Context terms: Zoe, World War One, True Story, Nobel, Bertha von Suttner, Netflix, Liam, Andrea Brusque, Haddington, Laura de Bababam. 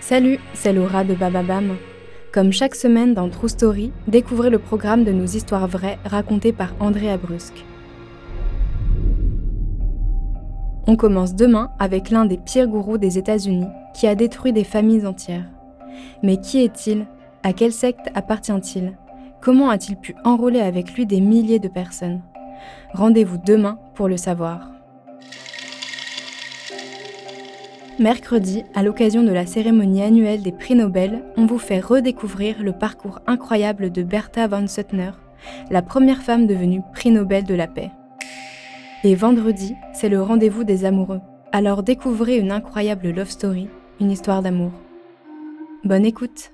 Salut, c'est Laura de Bababam. Comme chaque semaine dans True Story, découvrez le programme de nos histoires vraies racontées par Andrea Brusque. On commence demain avec l'un des pires gourous des États-Unis qui a détruit des familles entières. Mais qui est-il ? À quelle secte appartient-il ? Comment a-t-il pu enrôler avec lui des milliers de personnes ? Rendez-vous demain pour le savoir. Mercredi, à l'occasion de la cérémonie annuelle des prix Nobel, on vous fait redécouvrir le parcours incroyable de Bertha von Suttner, la première femme devenue prix Nobel de la paix. Et vendredi, c'est le rendez-vous des amoureux. Alors découvrez une incroyable love story, une histoire d'amour. Bonne écoute!